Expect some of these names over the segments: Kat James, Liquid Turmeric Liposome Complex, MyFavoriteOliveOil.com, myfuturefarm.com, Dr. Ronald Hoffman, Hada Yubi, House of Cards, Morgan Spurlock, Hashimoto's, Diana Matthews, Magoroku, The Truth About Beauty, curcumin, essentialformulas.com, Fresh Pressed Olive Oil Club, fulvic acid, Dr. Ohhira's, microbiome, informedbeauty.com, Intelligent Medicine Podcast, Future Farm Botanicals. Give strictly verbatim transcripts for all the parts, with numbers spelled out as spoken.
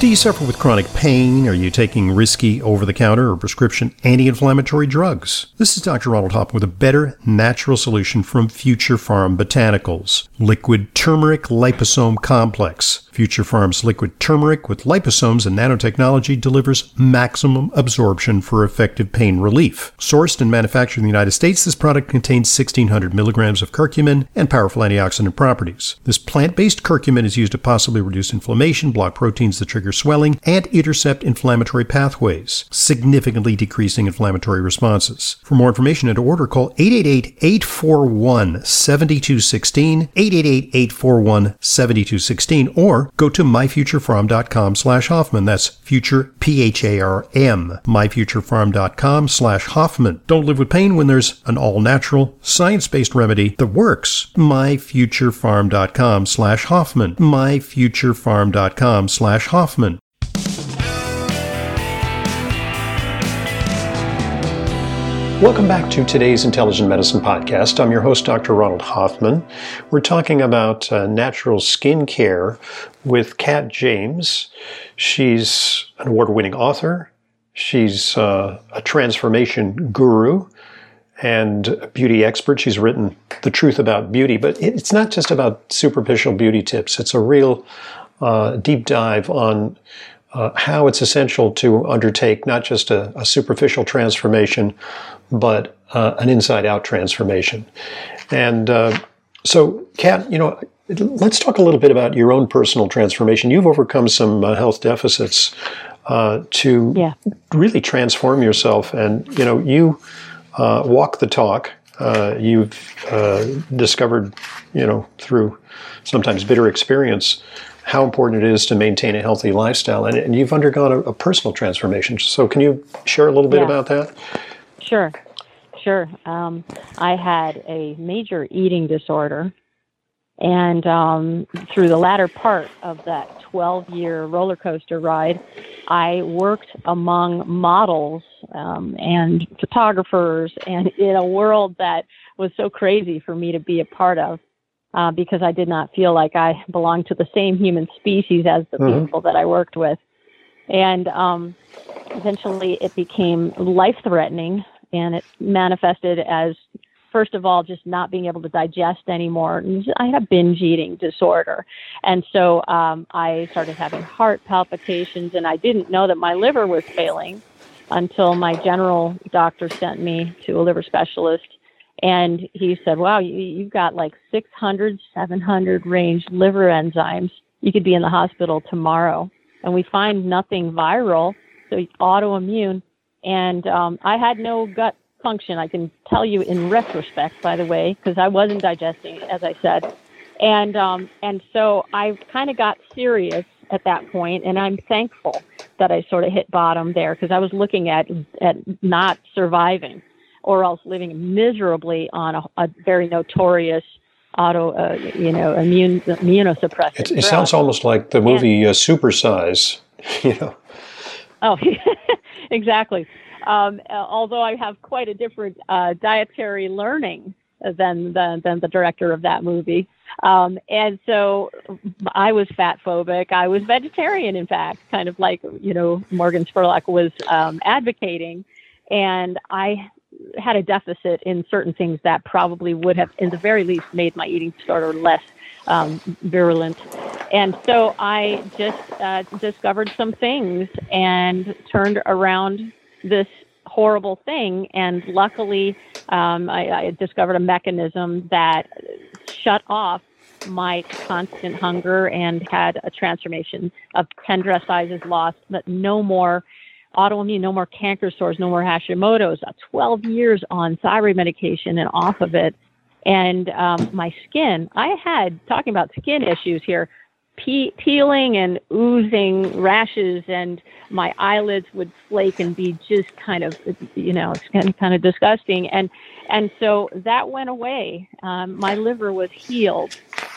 Do you suffer with chronic pain? Are you taking risky over-the-counter or prescription anti-inflammatory drugs? This is Doctor Ronald Hoffman with a better natural solution from Future Farm Botanicals, Liquid Turmeric Liposome Complex. Future Farm's liquid turmeric with liposomes and nanotechnology delivers maximum absorption for effective pain relief. Sourced and manufactured in the United States, this product contains sixteen hundred milligrams of curcumin and powerful antioxidant properties. This plant-based curcumin is used to possibly reduce inflammation, block proteins that trigger swelling, and intercept inflammatory pathways, significantly decreasing inflammatory responses. For more information and to order, call eight eight eight, eight four one, seven two one six, eight eight eight, eight four one, seven two one six, or go to myfuturefarm.com slash Hoffman. That's future, P H A R M, myfuturefarm.com slash Hoffman. Don't live with pain when there's an all-natural, science-based remedy that works. myfuturefarm.com slash Hoffman, myfuturefarm.com slash Hoffman. Welcome back to today's Intelligent Medicine Podcast. I'm your host, Doctor Ronald Hoffman. We're talking about uh, natural skin care with Kat James. She's an award-winning author. She's uh, a transformation guru and a beauty expert. She's written The Truth About Beauty, but it's not just about superficial beauty tips. It's a real uh, deep dive on Uh, how it's essential to undertake not just a, a superficial transformation, but uh, an inside-out transformation. And uh, so, Kat, you know, let's talk a little bit about your own personal transformation. You've overcome some uh, health deficits uh, to yeah. really transform yourself. And, you know, you uh, walk the talk. Uh, you've uh, discovered, you know, through sometimes bitter experience, how important it is to maintain a healthy lifestyle. And, and you've undergone a, a personal transformation. So can you share a little bit yeah. about that? Sure, sure. Um, I had a major eating disorder. And um, through the latter part of that twelve-year roller coaster ride, I worked among models um, and photographers and in a world that was so crazy for me to be a part of. Uh, because I did not feel like I belonged to the same human species as the mm-hmm. people that I worked with. And um, eventually it became life-threatening, and it manifested as, first of all, just not being able to digest anymore. I had a binge eating disorder. And so um, I started having heart palpitations, and I didn't know that my liver was failing until my general doctor sent me to a liver specialist. And he said, wow, you, you've got like six hundred, seven hundred range liver enzymes. You could be in the hospital tomorrow. And we find nothing viral, so it's autoimmune. And um, I had no gut function. I can tell you in retrospect, by the way, because I wasn't digesting, as I said. And, um, and so I kind of got serious at that point, and I'm thankful that I sort of hit bottom there, because I was looking at, at not surviving, or else living miserably on a, a very notorious auto, uh, you know, immune immunosuppressive. It, it sounds almost like the movie uh, Super Size, you know. Oh, exactly. Um, although I have quite a different uh, dietary learning than the, than the director of that movie. Um, and so I was fat phobic. I was vegetarian, in fact, kind of like, you know, Morgan Spurlock was um, advocating. And I had a deficit in certain things that probably would have, in the very least, made my eating disorder less um, virulent. And so I just uh, discovered some things and turned around this horrible thing. And luckily, um, I, I discovered a mechanism that shut off my constant hunger and had a transformation of ten dress sizes lost, but no more autoimmune, no more canker sores, no more Hashimoto's, twelve years on thyroid medication and off of it. And um, my skin, I had, talking about skin issues here, pe- peeling and oozing rashes, and my eyelids would flake and be just kind of, you know, it's kind of disgusting. And, and so that went away. Um, my liver was healed.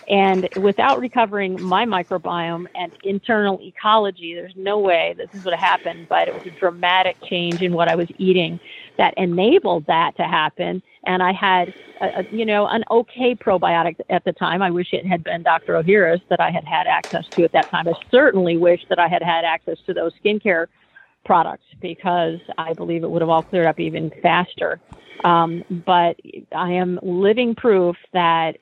And without recovering my microbiome and internal ecology, there's no way this is what happened, but it was a dramatic change in what I was eating that enabled that to happen. And I had, a, a, you know, an okay probiotic at the time. I wish it had been Doctor Ohhira's that I had had access to at that time. I certainly wish that I had had access to those skincare products, because I believe it would have all cleared up even faster. Um, but I am living proof that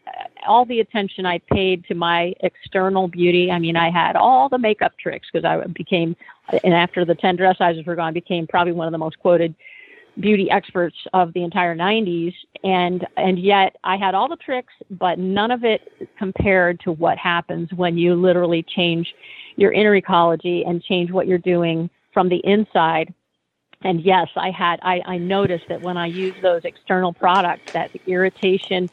all the attention I paid to my external beauty, I mean, I had all the makeup tricks, because I became, and after the ten dress sizes were gone, became probably one of the most quoted beauty experts of the entire nineties. And, and yet I had all the tricks, but none of it compared to what happens when you literally change your inner ecology and change what you're doing from the inside. And yes, I had, I, I noticed that when I used those external products, that the irritation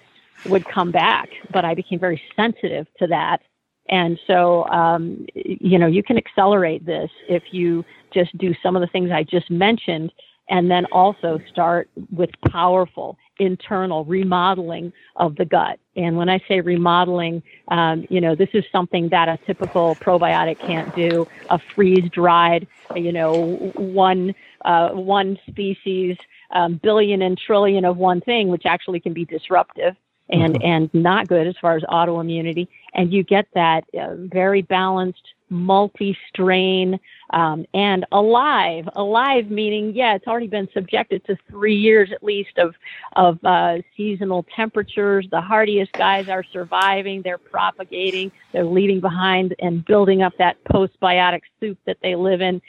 would come back, but I became very sensitive to that. And so, um, you know, you can accelerate this if you just do some of the things I just mentioned, and then also start with powerful internal remodeling of the gut. And when I say remodeling, um, you know, this is something that a typical probiotic can't do. A freeze-dried, you know, one uh, one species, um, billion and trillion of one thing, which actually can be disruptive and, mm-hmm. and not good as far as autoimmunity. And you get that uh, very balanced, multi-strain, um, and alive, alive meaning, yeah, it's already been subjected to three years at least of, of uh, seasonal temperatures. The hardiest guys are surviving, they're propagating, they're leaving behind and building up that postbiotic soup that they live in.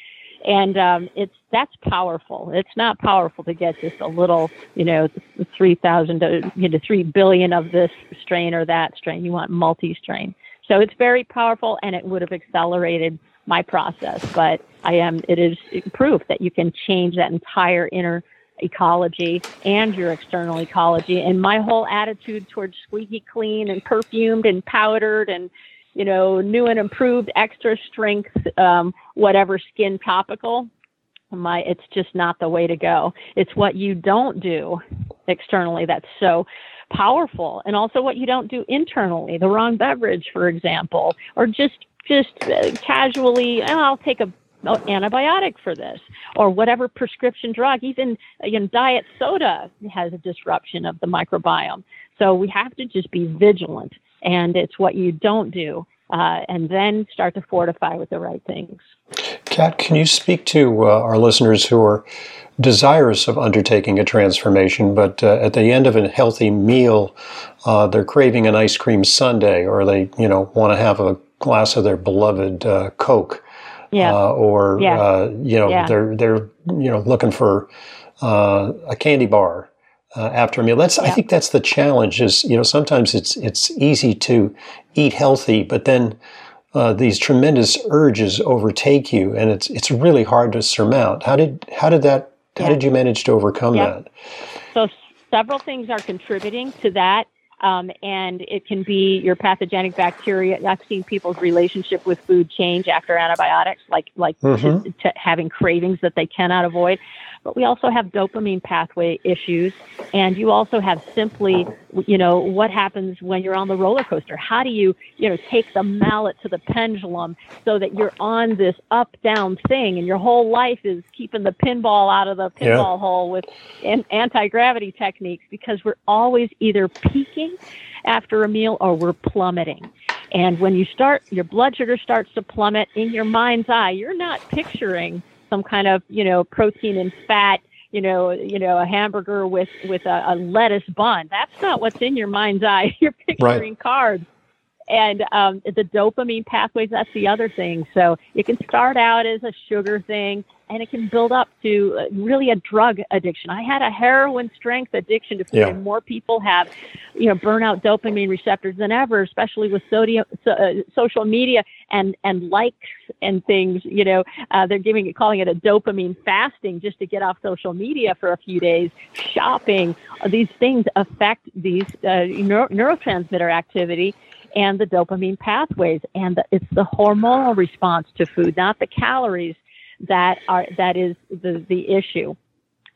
And um, it's that's powerful. It's not powerful to get just a little, you know, three thousand, you know, three billion of this strain or that strain. You want multi-strain. So it's very powerful, and it would have accelerated my process. But I am, it is proof that you can change that entire inner ecology and your external ecology. And my whole attitude towards squeaky clean and perfumed and powdered and, you know, new and improved extra strength, um, whatever skin topical, my, it's just not the way to go. It's what you don't do externally that's so powerful, and also what you don't do internally. The wrong beverage, for example, or just just uh, casually, oh, I'll take a oh, antibiotic for this, or whatever prescription drug. Even you know, diet soda has a disruption of the microbiome. So we have to just be vigilant, and it's what you don't do, uh, and then start to fortify with the right things. Kat, can you speak to uh, our listeners who are desirous of undertaking a transformation, but uh, at the end of a healthy meal, uh, they're craving an ice cream sundae, or they, you know, want to have a glass of their beloved uh, Coke, yeah. uh, or yeah. uh, you know, yeah. they're they're you know looking for uh, a candy bar uh, after a meal. That's yeah. I think that's the challenge. Is you know sometimes it's it's easy to eat healthy, but then Uh, these tremendous urges overtake you, and it's it's really hard to surmount. How did how did that how yeah. did you manage to overcome yeah. that? So several things are contributing to that, um, and it can be your pathogenic bacteria. I've seen people's relationship with food change after antibiotics, like like mm-hmm. to, to having cravings that they cannot avoid. But we also have dopamine pathway issues, and you also have simply, you know, what happens when you're on the roller coaster? How do you, you know, take the mallet to the pendulum so that you're on this up-down thing, and your whole life is keeping the pinball out of the pinball yeah. hole with an anti-gravity techniques, because we're always either peaking after a meal or we're plummeting. And when you start, your blood sugar starts to plummet in your mind's eye. You're not picturing some kind of, you know, protein and fat, you know, you know, a hamburger with, with a, a lettuce bun. That's not what's in your mind's eye. You're picturing right. carbs. And um, the dopamine pathways, that's the other thing. So it can start out as a sugar thing, and it can build up to really a drug addiction. I had a heroin strength addiction to food, yeah. and more people have, you know, burnout dopamine receptors than ever, especially with sodium, so, uh, social media and, and likes and things. You know, uh, they're giving it, calling it a dopamine fasting just to get off social media for a few days. Shopping, these things affect these uh, neuro- neurotransmitter activity and the dopamine pathways, and the, it's the hormonal response to food, not the calories, that are that is the the issue.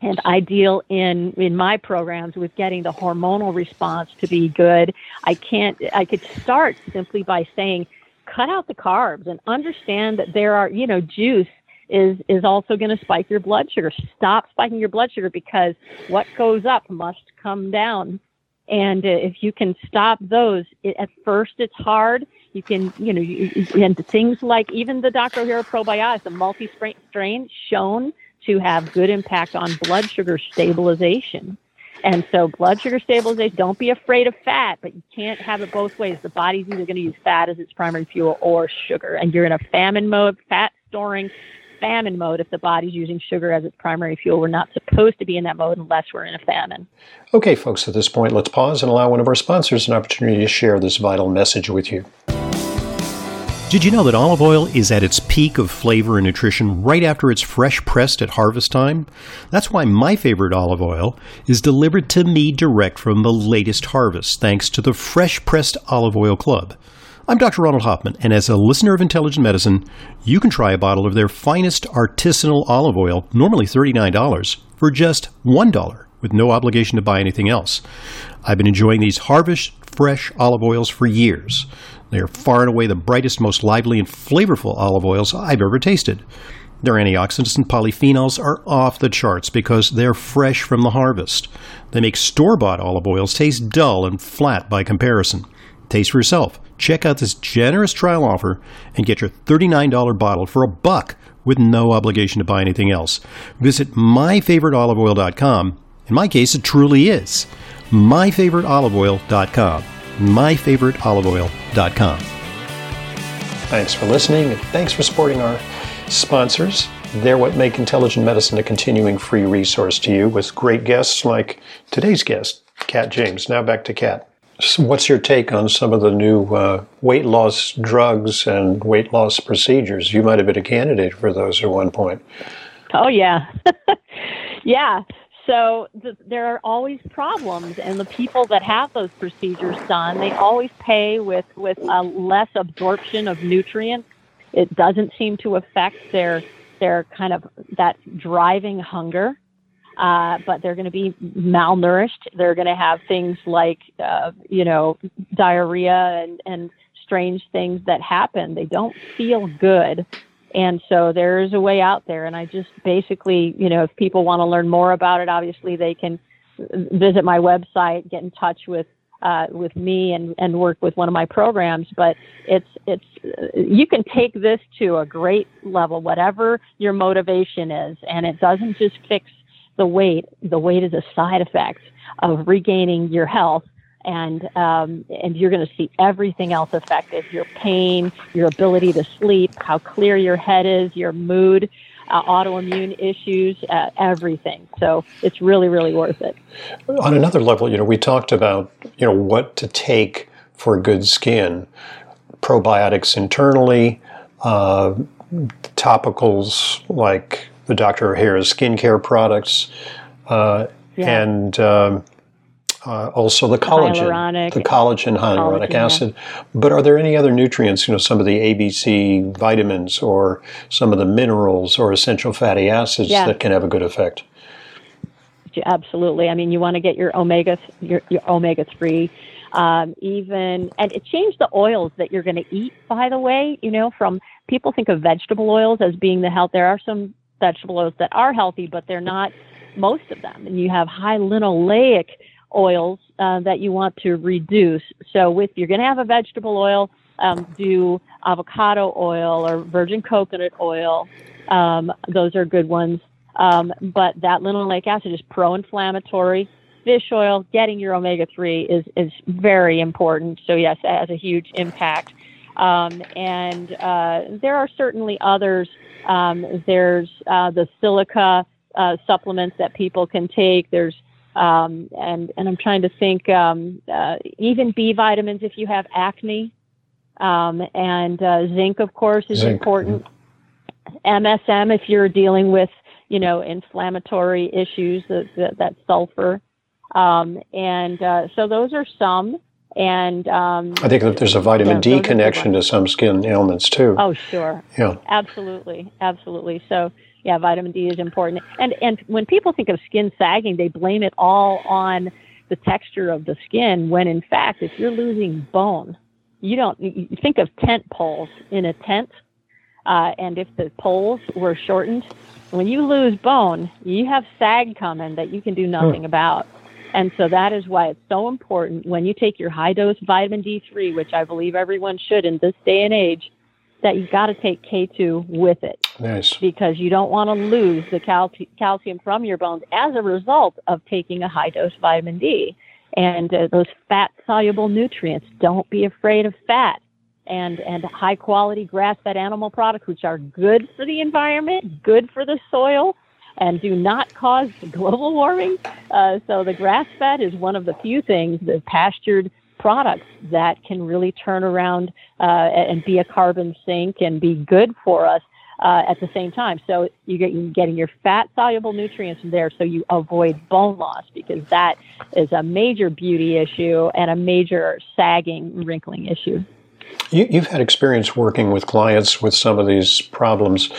And I deal in, in my programs with getting the hormonal response to be good. I can't, I could start simply by saying, cut out the carbs and understand that there are, you know, juice is, is also going to spike your blood sugar. Stop spiking your blood sugar, because what goes up must come down. And if you can stop those, it, at first it's hard. You can, you know, you, and things like even the Doctor Ohhira probiotics, the multi-strain shown to have good impact on blood sugar stabilization. And so blood sugar stabilization, don't be afraid of fat, but you can't have it both ways. The body's either going to use fat as its primary fuel or sugar. And you're in a famine mode, fat storing famine mode if the body's using sugar as its primary fuel. We're not supposed to be in that mode unless we're in a famine. Okay, folks, at this point, let's pause and allow one of our sponsors an opportunity to share this vital message with you. Did you know that olive oil is at its peak of flavor and nutrition right after it's fresh pressed at harvest time? That's why My Favorite Olive Oil is delivered to me direct from the latest harvest, thanks to the Fresh Pressed Olive Oil Club. I'm Doctor Ronald Hoffman, and as a listener of Intelligent Medicine, you can try a bottle of their finest artisanal olive oil, normally thirty-nine dollars, for just one dollar, with no obligation to buy anything else. I've been enjoying these harvest fresh olive oils for years. They are far and away the brightest, most lively, and flavorful olive oils I've ever tasted. Their antioxidants and polyphenols are off the charts because they're fresh from the harvest. They make store-bought olive oils taste dull and flat by comparison. Taste for yourself. Check out this generous trial offer and get your thirty-nine dollars bottle for a buck with no obligation to buy anything else. Visit my favorite olive oil dot com. In my case, it truly is my favorite olive oil dot com. my favorite olive oil dot com. Thanks for listening, and thanks for supporting our sponsors. They're what make Intelligent Medicine a continuing free resource to you, with great guests like today's guest, Kat James. Now back to Kat. So what's your take on some of the new uh, weight loss drugs and weight loss procedures? You might have been a candidate for those at one point. Oh, yeah. yeah. So the, there are always problems, and the people that have those procedures done, they always pay with, with a less absorption of nutrients. It doesn't seem to affect their, their kind of that driving hunger, uh, but they're going to be malnourished. They're going to have things like, uh, you know, diarrhea and, and strange things that happen. They don't feel good. And so there is a way out there. And I just basically, you know, if people want to learn more about it, obviously they can visit my website, get in touch with uh, with me and, and work with one of my programs. But it's it's you can take this to a great level, whatever your motivation is. And it doesn't just fix the weight. The weight is a side effect of regaining your health. And um, and you're going to see everything else affected, your pain, your ability to sleep, how clear your head is, your mood, uh, autoimmune issues, uh, everything. So it's really, really worth it. On another level, you know, we talked about, you know, what to take for good skin, probiotics internally, uh, topicals like the Doctor Ohhira's skincare products, uh, yeah. and... Um, Uh, also the collagen, hyaluronic, the collagen, hyaluronic collagen, acid. Yeah. But are there any other nutrients, you know, some of the A B C vitamins or some of the minerals or essential fatty acids yeah. that can have a good effect? Absolutely. I mean, you want to get your omega, your, your omega three, um, even, and it change the oils that you're going to eat, by the way, you know, from people think of vegetable oils as being the health. There are some vegetable oils that are healthy, but they're not most of them. And you have high linoleic oils uh, that you want to reduce. So if you're going to have a vegetable oil, um, do avocado oil or virgin coconut oil. Um, those are good ones. Um, but that linoleic acid is pro-inflammatory. Fish oil, getting your omega three is, is very important. So yes, that has a huge impact. Um, and uh, there are certainly others. Um, there's uh, the silica uh, supplements that people can take. There's Um, and, and I'm trying to think, um, uh, even B vitamins if you have acne, um, and, uh, zinc of course is zinc. important. M S M if you're dealing with, you know, inflammatory issues, that, that, that sulfur. Um, and, uh, so those are some, and, um, I think that there's a vitamin yeah, D connection to some skin ailments too. Oh, sure. Yeah. Absolutely. Absolutely. So, yeah, vitamin D is important. And and when people think of skin sagging, they blame it all on the texture of the skin, when in fact, if you're losing bone, you don't you think of tent poles in a tent. Uh, and if the poles were shortened, when you lose bone, you have sag coming that you can do nothing about. And so that is why it's so important when you take your high dose vitamin D three, which I believe everyone should in this day and age, that you've got to take K two with it. Nice. Because you don't want to lose the cal- calcium from your bones as a result of taking a high dose vitamin D. And uh, those fat soluble nutrients, don't be afraid of fat. And and high quality grass-fed animal products, which are good for the environment, good for the soil, and do not cause global warming. Uh, so the grass-fed is one of the few things, the pastured products, that can really turn around uh, and be a carbon sink and be good for us uh, at the same time. So you get, you're getting your fat-soluble nutrients from there, so you avoid bone loss, because that is a major beauty issue and a major sagging, wrinkling issue. You, you've had experience working with clients with some of these problems.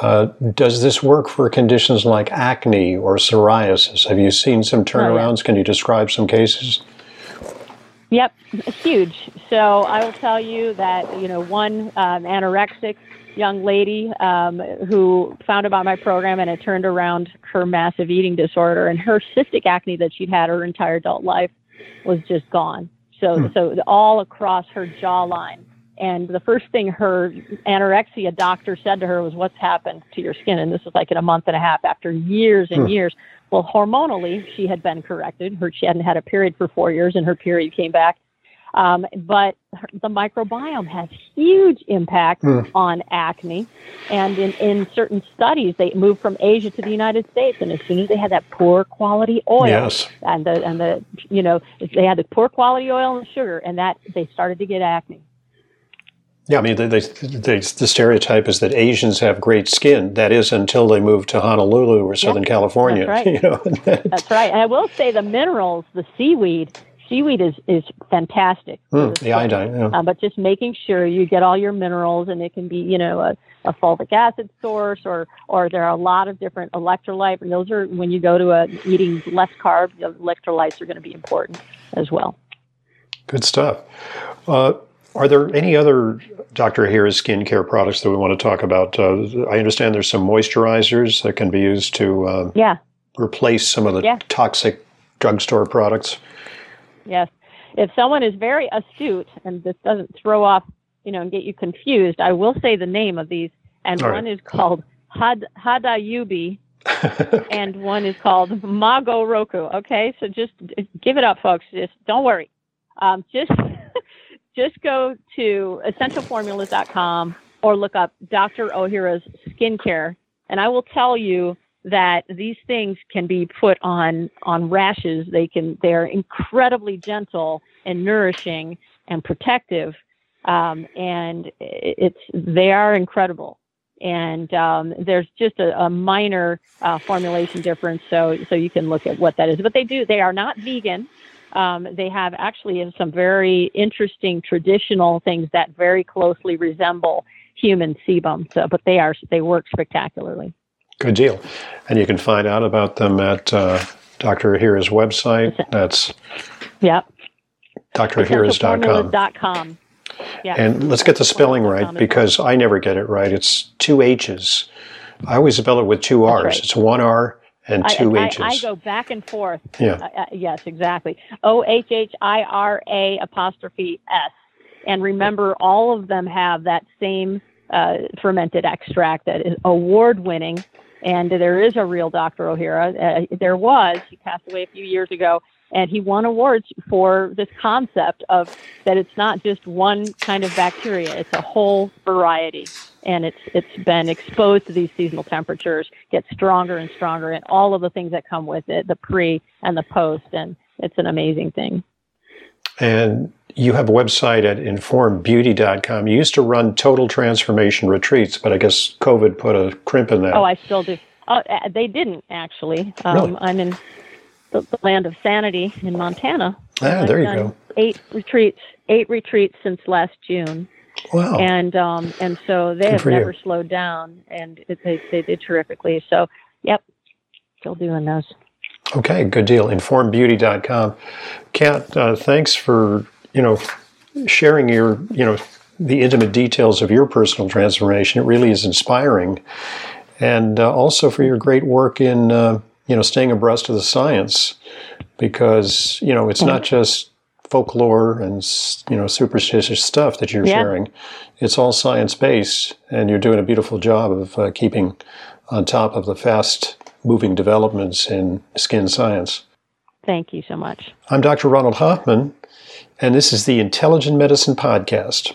Uh, does this work for conditions like acne or psoriasis? Have you seen some turnarounds? Oh, yeah. Can you describe some cases? Yep, huge. So I will tell you that, you know, one um, anorexic young lady um, who found about my program, and it turned around her massive eating disorder, and her cystic acne that she'd had her entire adult life was just gone. So, so all across her jawline. And the first thing her anorexia doctor said to her was, "What's happened to your skin?" And this was like in a month and a half, after years and years. Well, hormonally, she had been corrected. Her, she hadn't had a period for four years, and her period came back. Um, but her, the microbiome has huge impact mm. on acne. And in, in certain studies, they moved from Asia to the United States. And as soon as they had that poor quality oil, yes. and the, and the, you know, they had the poor quality oil and sugar, and that they started to get acne. Yeah, I mean, they, they, they, the stereotype is that Asians have great skin. That is, until they move to Honolulu or Southern yeah, California. That's right. You know, that, that's right. And I will say the minerals, the seaweed, Seaweed is, is fantastic. Mm, the iodine, yeah. Um, but just making sure you get all your minerals, and it can be, you know, a, a fulvic acid source, or or there are a lot of different electrolytes. And those are, when you go to a, eating less carbs, you know, electrolytes are going to be important as well. Good stuff. Uh, are there any other Doctor Ohhira's skincare products that we want to talk about? Uh, I understand there's some moisturizers that can be used to uh, yeah. replace some of the yeah. toxic drugstore products. Yes. If someone is very astute and this doesn't throw off, you know, and get you confused, I will say the name of these. And All one right. is called Hada Yubi, and one is called Magoroku. Okay, so just give it up, folks. Just don't worry. Um, just just go to essential formulas dot com or look up Doctor Ohhira's skincare, and I will tell you that these things can be put on, on rashes. They can, they're incredibly gentle and nourishing and protective. Um, and it's, they are incredible. And, um, there's just a, a minor, uh, formulation difference. So, so you can look at what that is, but they do, they are not vegan. Um, they have actually some very interesting traditional things that very closely resemble human sebum. So, but they are, they work spectacularly. Good deal. And you can find out about them at uh, Doctor Ohhira's website. That's yep. Dr Ohhira's dot com. Yeah. And let's get the spelling right, because I never get it right. It's two H's. I always spell it with two R's. Right. It's one R and two I, H's. I, I go back and forth. Yeah. Uh, uh, yes, exactly. O H H I R A apostrophe S. And remember, all of them have that same uh, fermented extract that is award-winning. And there is a real Doctor Ohhira. Uh, there was, he passed away a few years ago, and he won awards for this concept of that it's not just one kind of bacteria, it's a whole variety. And it's it's been exposed to these seasonal temperatures, gets stronger and stronger, and all of the things that come with it, the pre and the post, and it's an amazing thing. And you have a website at informed beauty dot com. You used to run total transformation retreats, but I guess COVID put a crimp in that. Oh, I still do. Oh, they didn't, actually. Um, really? I'm in the land of sanity in Montana. Ah, there you go. Eight retreats, eight retreats since last June. Wow. And um, and so they Good have never you. slowed down, and it, they they did terrifically. So, yep, still doing those. Okay, good deal. informed beauty dot com. Kat, uh, thanks for, you know, sharing your, you know, the intimate details of your personal transformation. It really is inspiring. And uh, also for your great work in, uh, you know, staying abreast of the science, because, you know, it's mm-hmm. not just folklore and, you know, superstitious stuff that you're yeah. sharing. It's all science-based, and you're doing a beautiful job of uh, keeping on top of the fast moving developments in skin science. Thank you so much. I'm Doctor Ronald Hoffman, and this is the Intelligent Medicine Podcast.